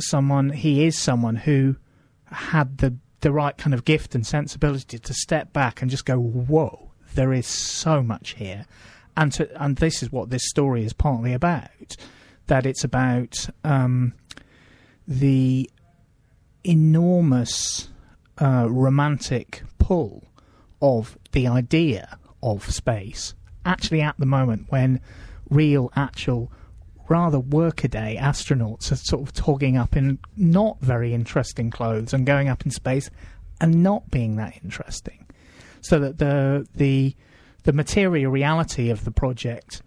someone, he is someone who had the, the right kind of gift and sensibility to step back and just go, whoa, there is so much here. And, to, and this is what this story is partly about, that it's about um, the... enormous uh, romantic pull of the idea of space, actually at the moment when real, actual, rather workaday astronauts are sort of togging up in not very interesting clothes and going up in space and not being that interesting. So that the, the, the material reality of the project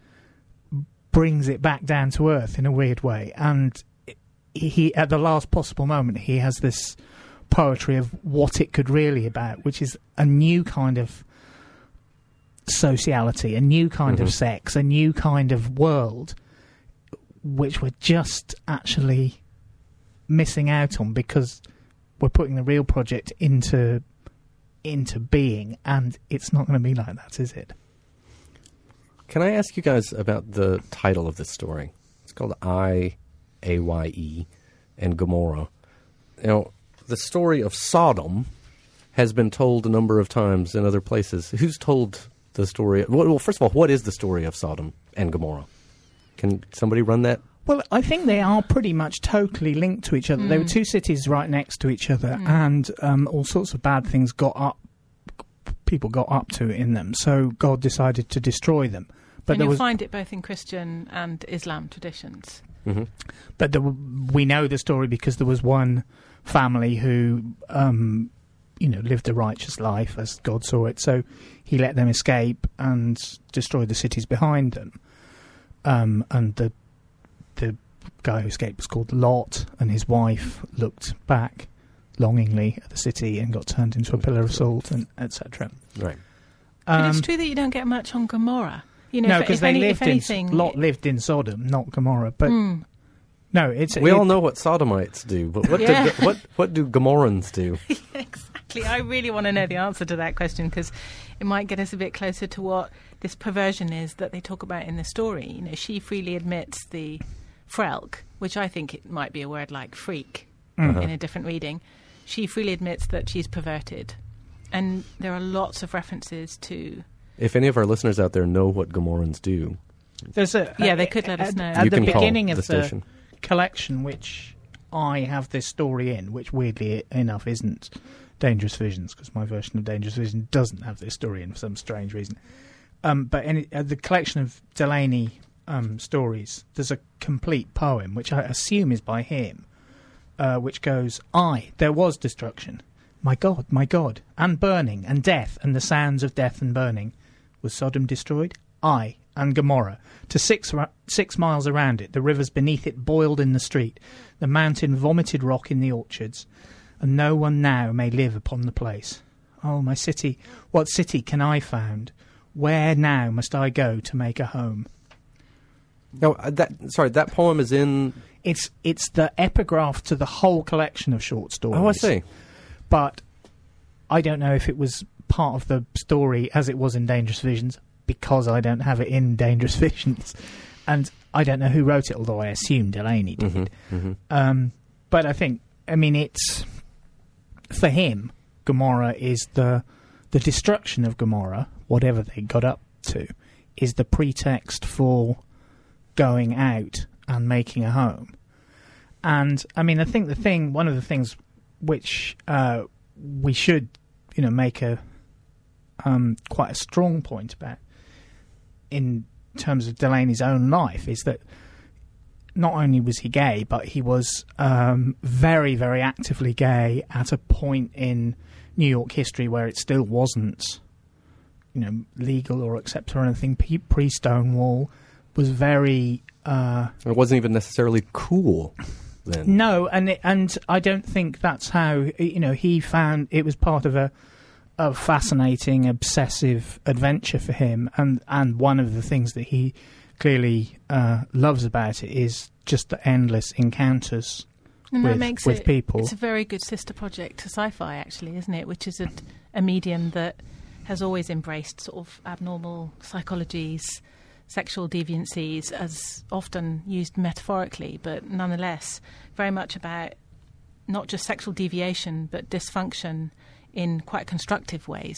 brings it back down to earth in a weird way, and he, at the last possible moment, he has this poetry of what it could really be about, which is a new kind of sociality, a new kind mm-hmm. of sex, a new kind of world, which we're just actually missing out on because we're putting the real project into into being, and it's not going to be like that, is it? Can I ask you guys about the title of this story? It's called I... A Y E, and Gomorrah. Now, the story of Sodom has been told a number of times in other places. Who's told the story? Well, first of all, what is the story of Sodom and Gomorrah? Can somebody run that? Well, I think they are pretty much totally linked to each other. Mm. There were two cities right next to each other, mm. and um, all sorts of bad things got up, people got up to in them, so God decided to destroy them. But and you find it both in Christian and Islam traditions. Mm-hmm. But the, we know the story because there was one family who, um, you know, lived a righteous life as God saw it. So he let them escape and destroyed the cities behind them. Um, and the the guy who escaped was called Lot, and his wife looked back longingly at the city and got turned into a pillar of salt, and et cetera. Right. Um, but it's true that you don't get much on Gomorrah. You know, no, because they any, lived anything, in Lot lived in Sodom, not Gomorrah. But mm. no, it's we it, all know what Sodomites do, but what yeah. do, what what do Gomorrahans do? Yeah, exactly. I really want to know the answer to that question because it might get us a bit closer to what this perversion is that they talk about in the story. You know, she freely admits the frelk, which I think it might be a word like freak mm-hmm. in a different reading. She freely admits that she's perverted, and there are lots of references to. If any of our listeners out there know what Gomorrahans do, there's a yeah, they could let us know at the beginning of the collection, which I have this story in, which weirdly enough isn't Dangerous Visions because my version of Dangerous Visions doesn't have this story in for some strange reason. Um, but in uh, the collection of Delany um, stories, there's a complete poem which I assume is by him, uh, which goes, "I there was destruction, my God, my God, and burning and death and the sounds of death and burning." Was Sodom destroyed? I, and Gomorrah. To six, six miles around it, the rivers beneath it boiled in the street. The mountain vomited rock in the orchards, and no one now may live upon the place. Oh, my city, what city can I found? Where now must I go to make a home? No, that, sorry, that poem is in... It's, it's the epigraph to the whole collection of short stories. Oh, I see. But I don't know if it was... part of the story as it was in Dangerous Visions because I don't have it in Dangerous Visions, and I don't know who wrote it, although I assume Delany did. Mm-hmm, mm-hmm. Um, but I think, I mean, it's for him, Gomorrah is the the destruction of Gomorrah, whatever they got up to, is the pretext for going out and making a home. And I mean, I think the thing, one of the things which uh, we should, you know, make a um, quite a strong point about in terms of Delany's own life, is that not only was he gay, but he was um, very, very actively gay at a point in New York history where it still wasn't, you know, legal or accepted or anything. Pre-Stonewall was very... Uh, it wasn't even necessarily cool then. No, and it, and I don't think that's how, you know, he found it was part of a, a fascinating, obsessive adventure for him. And, and one of the things that he clearly uh, loves about it is just the endless encounters and with, that makes with it, people. It's a very good sister project to sci-fi, actually, isn't it? Which is a, a medium that has always embraced sort of abnormal psychologies, sexual deviancies, as often used metaphorically, but nonetheless very much about not just sexual deviation but dysfunction in quite constructive ways.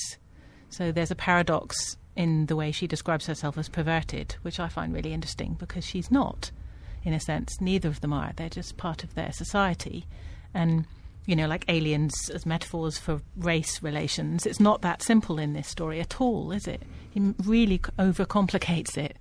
So there's a paradox in the way she describes herself as perverted, which I find really interesting because she's not, in a sense. Neither of them are. They're just part of their society. And, you know, like aliens as metaphors for race relations, it's not that simple in this story at all, is it? He really overcomplicates it,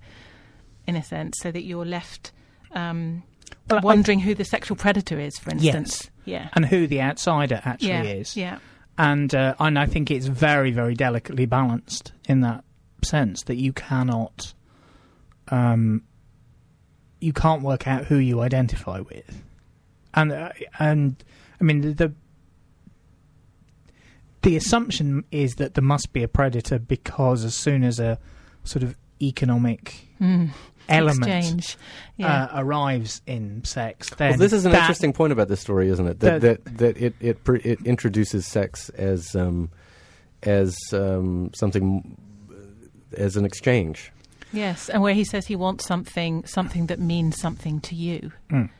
in a sense, so that you're left um, well, wondering I, who the sexual predator is, for instance. Yes. Yeah. And who the outsider actually yeah, is. Yeah. And, uh, and I think it's very, very delicately balanced in that sense that you cannot um you can't work out who you identify with, and uh, and I mean the, the the assumption is that there must be a predator, because as soon as a sort of economic mm. element yeah. uh, arrives in sex, then well, this is an that, interesting point about this story, isn't it, that the, that, that it it, pr- it introduces sex as um as um something as an exchange. Yes, and where he says he wants something something that means something to you. Mm.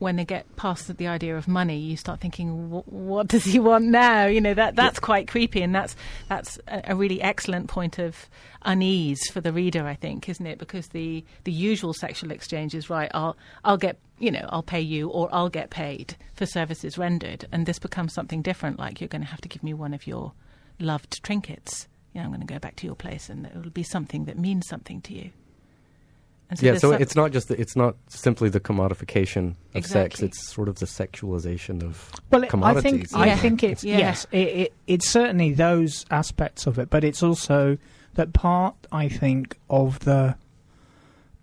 When they get past the idea of money, you start thinking, what does he want now? You know, that that's quite creepy, and that's that's a really excellent point of unease for the reader, I think, isn't it? Because the, the usual sexual exchange is, right, I'll I'll get, you know, I'll pay you, or I'll get paid for services rendered, and this becomes something different, like you're going to have to give me one of your loved trinkets. You know, I'm going to go back to your place, and it'll be something that means something to you. And so yeah, so some... it's not just the, it's not simply the commodification of exactly. sex; it's sort of the sexualization of well, it, commodities. I think yeah. I think it's yeah. yes, it, it, it's certainly those aspects of it, but it's also that part, I think, of the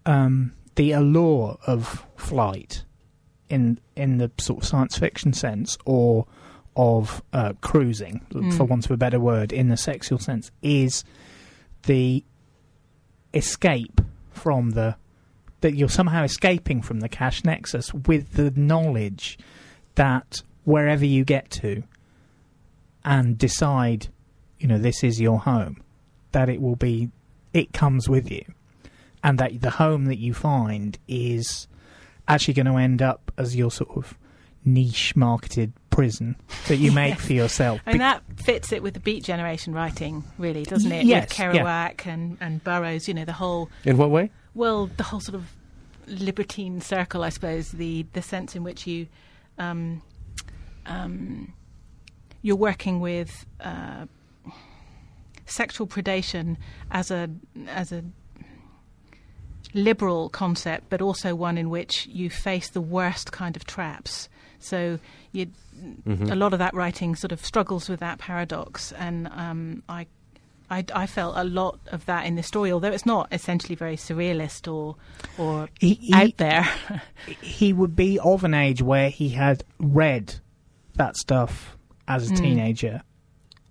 um, the allure of flight in in the sort of science fiction sense, or of uh, cruising, mm. for want of a better word, in the sexual sense, is the escape from the... that you're somehow escaping from the cash nexus with the knowledge that wherever you get to and decide, you know, this is your home, that it will be... it comes with you. And that the home that you find is actually going to end up as your sort of niche marketed prison that you make yes. for yourself. I mean, that fits it with the Beat Generation writing, really, doesn't it? Yes, with Kerouac yeah. and, and Burroughs, you know, the whole... In what way? Well, the whole sort of libertine circle, I suppose, the, the sense in which you, um, um, you're working with uh, sexual predation as a as a liberal concept, but also one in which you face the worst kind of traps. So you, mm-hmm. a lot of that writing sort of struggles with that paradox, and um, I, I, I felt a lot of that in this story, although it's not essentially very surrealist or or he, he, out there. He would be of an age where he had read that stuff as a mm. teenager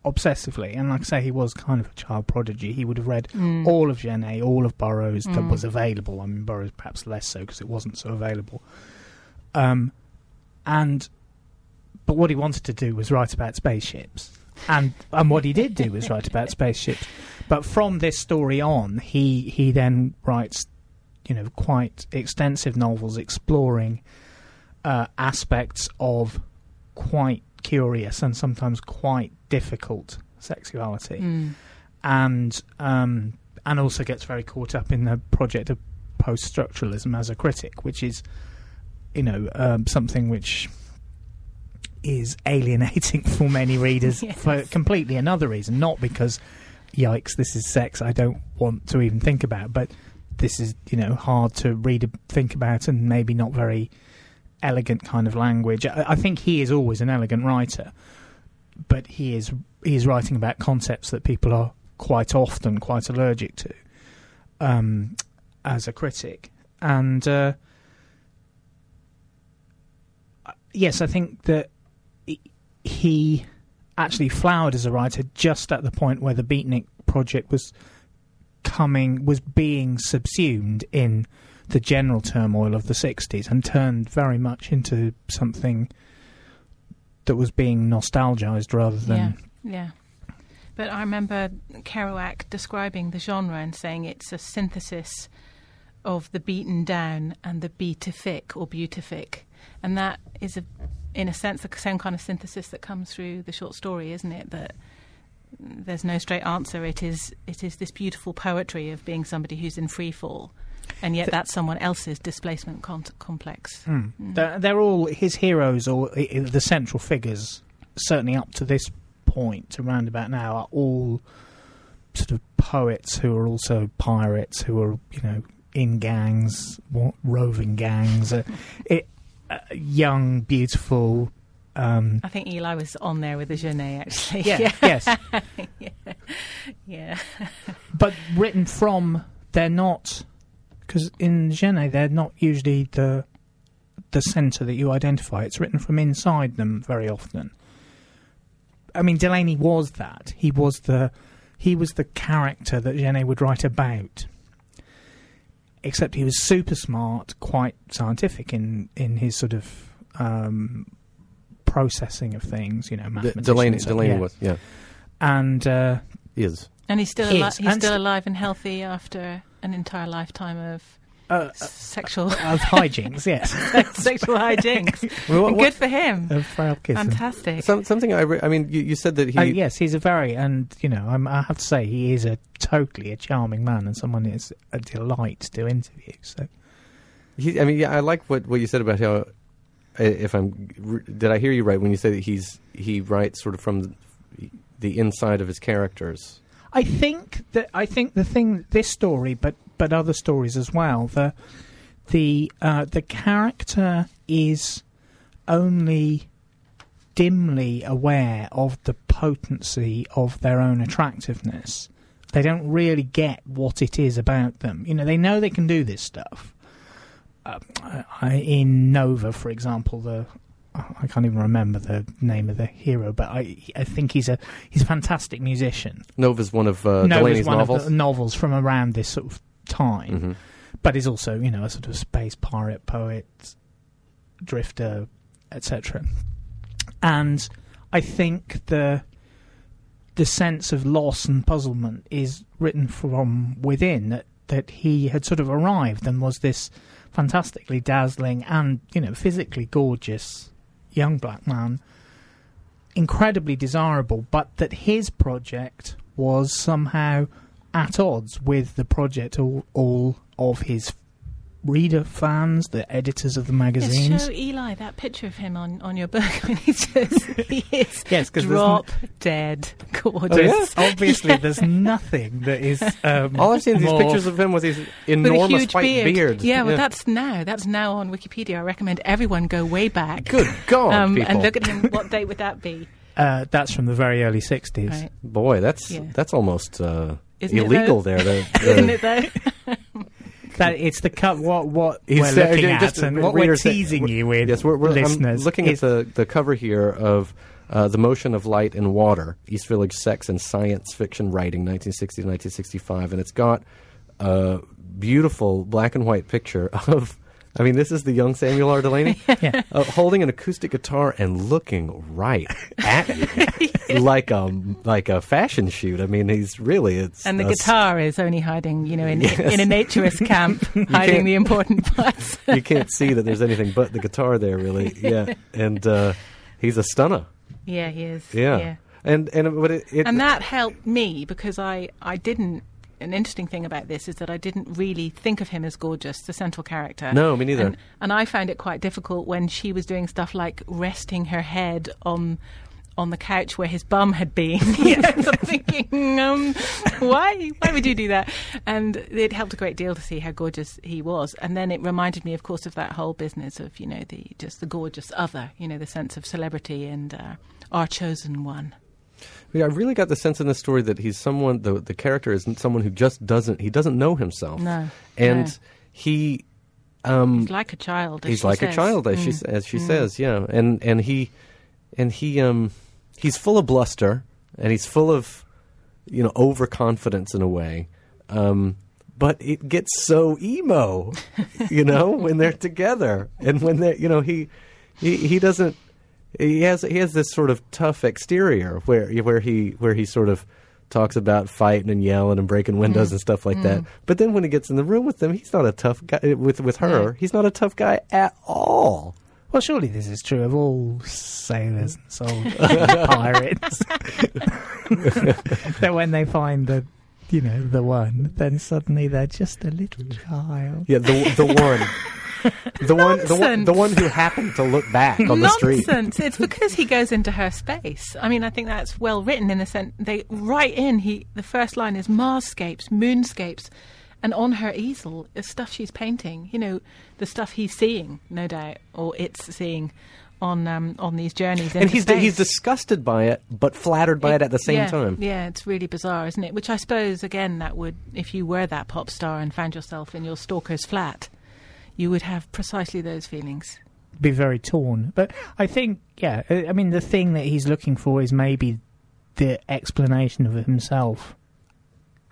obsessively, and like I say, he was kind of a child prodigy. He would have read mm. all of Genet, all of Burroughs mm. that was available. I mean, Burroughs perhaps less so because it wasn't so available. Um. And but what he wanted to do was write about spaceships, and and what he did do was write about spaceships. But from this story on, he he then writes, you know, quite extensive novels exploring uh, aspects of quite curious and sometimes quite difficult sexuality, mm. and um, and also gets very caught up in the project of post-structuralism as a critic, which is. You know, um, something which is alienating for many readers yes. for completely another reason, not because, yikes, this is sex I don't want to even think about, but this is, you know, hard to read, think about, and maybe not very elegant kind of language. I, I think he is always an elegant writer, but he is he is writing about concepts that people are quite often quite allergic to um, as a critic. And uh, yes, I think that he actually flowered as a writer just at the point where the Beatnik project was coming was being subsumed in the general turmoil of the sixties and turned very much into something that was being nostalgized rather than... Yeah, yeah. But I remember Kerouac describing the genre and saying it's a synthesis of the beaten down and the beatific or beatific. And that is, a, in a sense, the same kind of synthesis that comes through the short story, isn't it? That there's no straight answer. It is, it is this beautiful poetry of being somebody who's in free fall. And yet that's someone else's displacement con complex. Mm. Mm. They're, they're all his heroes, or the central figures, certainly up to this point, to round about now, are all sort of poets who are also pirates, who are, you know, in gangs, roving gangs. uh, it, uh, young, beautiful... Um, I think Eli was on there with the Genet, actually. Yeah, yeah. yes. yeah. yeah. But written from... They're not... Because in Genet, they're not usually the the centre that you identify. It's written from inside them very often. I mean, Delany was that. He was the he was the character that Genet would write about. Except he was super smart, quite scientific in in his sort of um, processing of things. You know, mathematicians. Delany, so, Delany yeah. was, yeah, and uh, is and he's still alive. He's and still alive and healthy after. An entire lifetime of uh, sexual... Uh, of hijinks, yes. sexual hijinks. Well, what, what, good for him. Uh, Fantastic. Some, something I... Re I mean, you, you said that he... Oh, yes, he's a very... And, you know, I'm, I have to say he is a totally a charming man and someone is a delight to interview, so... He, I mean, yeah, I like what, what you said about how... If I'm... Did I hear you right when you say that he's he writes sort of from the, the inside of his characters... I think that I think the thing this story, but but other stories as well. The the uh, the character is only dimly aware of the potency of their own attractiveness. They don't really get what it is about them. You know, they know they can do this stuff. Uh, I, in Nova, for example, the. I can't even remember the name of the hero, but I I think he's a he's a fantastic musician. Nova's one of uh, Delany's one novels. Of the novels from around this sort of time, mm-hmm. but is also, you know, a sort of space pirate, poet, drifter, et cetera. And I think the the sense of loss and puzzlement is written from within, that that he had sort of arrived and was this fantastically dazzling and, you know, physically gorgeous. Young black man, incredibly desirable, but that his project was somehow at odds with the project all, all of his reader fans, the editors of the magazines. Yes, show Eli that picture of him on, on your book. When he says he is yes, drop dead gorgeous. Oh, yes. Obviously, yeah. There's nothing that is. Um, All I've seen these pictures of him was his enormous white beard. beard. Yeah, yeah, well, that's now. That's now on Wikipedia. I recommend everyone go way back. Good God, um, people. And look at him. What date would that be? Uh, that's from the very early sixties. Right. Boy, that's yeah. that's almost uh, illegal there. The, the Isn't it though? That it's the cut. What what we're it's, looking uh, just, at and what we're teasing you with. Yes, we're, we're listeners. I'm looking at the the cover here of uh, The Motion of Light and Water: East Village Sex and Science Fiction Writing, nineteen sixty to nineteen sixty-five, and it's got a beautiful black and white picture of. I mean, this is the young Samuel R. Delany yeah. uh, holding an acoustic guitar and looking right at you yeah. like a like a fashion shoot. I mean, he's really it's and the guitar is only hiding, you know, in yes. in a naturist camp, hiding the important parts. You can't see that there's anything but the guitar there, really. Yeah, and uh, he's a stunner. Yeah, he is. Yeah, yeah. and and but it, it, and that helped me because I I didn't an interesting thing about this is that I didn't really think of him as Gorgeous, the central character. No, me neither. And, and I found it quite difficult when she was doing stuff like resting her head on on the couch where his bum had been. Yes. I'm thinking, um, why? Why would you do that? And it helped a great deal to see how gorgeous he was. And then it reminded me, of course, of that whole business of, you know, the just the gorgeous other, you know, the sense of celebrity and uh, our chosen one. Yeah, I really got the sense in the story that he's someone, the the character isn't someone who just doesn't, he doesn't know himself. No. And no. he... Um, he's like a child, as He's she like says. a child, as mm. she, as she mm. says, yeah. And, and he... And he um, he's full of bluster, and he's full of, you know, overconfidence in a way. Um, but it gets so emo, you know, when they're together, and when they, you know, he, he he doesn't. He has he has this sort of tough exterior where where he where he sort of talks about fighting and yelling and breaking windows mm. and stuff like mm. that. But then when he gets in the room with them, he's not a tough guy. With with her, he's not a tough guy at all. Well, surely this is true of all sailors and soldiers and pirates. That when they find the, you know, the one, then suddenly they're just a little child. Yeah, the the one, the one, the one, the one who happened to look back on the street. Nonsense! It's because he goes into her space. I mean, I think that's well written in the sense they right in. He the first line is Marscapes, moonscapes. And on her easel is stuff she's painting, you know, the stuff he's seeing, no doubt, or it's seeing on um, on these journeys. And he's d- he's disgusted by it, but flattered by it, it at the same yeah, time. Yeah, it's really bizarre, isn't it? Which I suppose, again, that would, if you were that pop star and found yourself in your stalker's flat, you would have precisely those feelings. Be very torn. But I think, yeah, I mean, the thing that he's looking for is maybe the explanation of himself.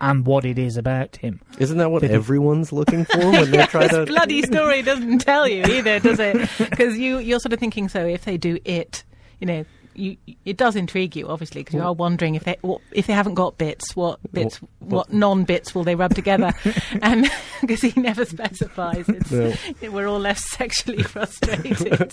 And what it is about him. Isn't that what Did everyone's he... looking for when they yeah, try to... This bloody story doesn't tell you either, does it? Because you, you're sort of thinking, so if they do it, you know, you, it does intrigue you, obviously, because you are wondering if they what, if they haven't got bits, what bits, what, what, what non-bits will they rub together? And because he never specifies, it's, no. we're all less sexually frustrated.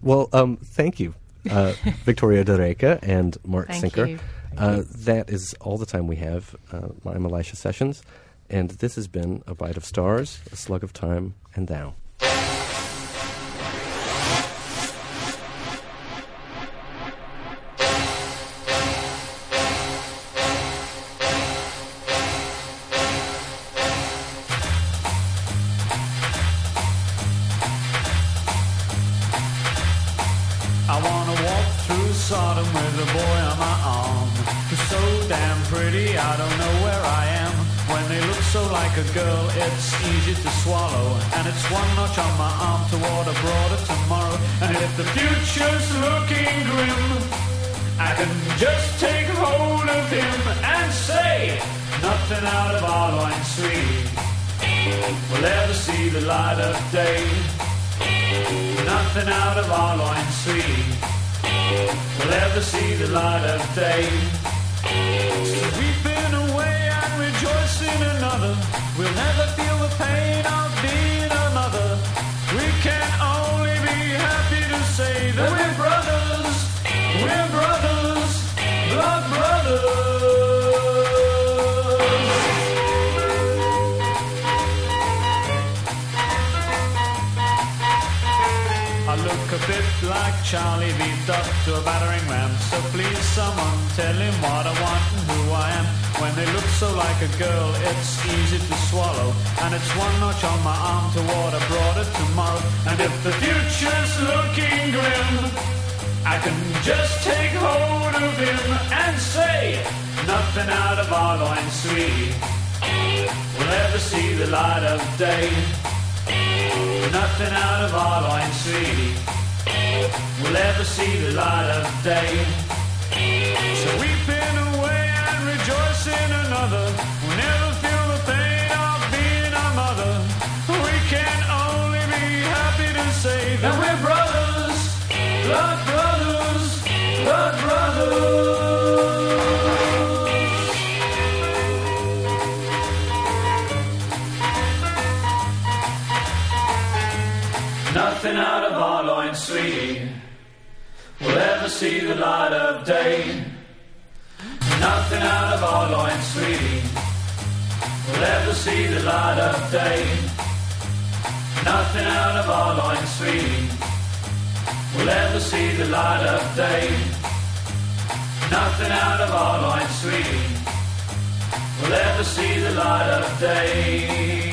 Well, um, thank you, uh, Victoria Dereka and Mark thank Sinker. You. Uh, that is all the time we have. Uh, I'm Elisha Sessions, and this has been A Bite of Stars, A Slug of Time, and Thou. Out of our line three, we'll ever see the light of day. Nothing out of our line three, we'll ever see the light of day. So weeping away and rejoicing another, we'll never feel the pain of being another. We can only be happy to say that we're brothers, we're brothers, blood brothers. A bit like Charlie beat up to a battering ram, so please someone tell him what I want and who I am. When they look so like a girl, it's easy to swallow, and it's one notch on my arm toward a broader tomorrow. And if the future's looking grim, I can just take hold of him and say, nothing out of our loins three will ever see the light of day. Nothing out of our loins three we'll ever see the light of day. So weeping away and rejoicing another, we'll never feel the pain of being a mother. We can only be happy to say that we're brothers, blood brothers, blood brothers. Nothing out of our loins, sweetie, will ever see the light of day. Nothing out of our loins, sweetie. will ever see the light of day. Nothing out of our line sweet will ever see the light of day. Nothing out of our line sweet will ever see the light of day.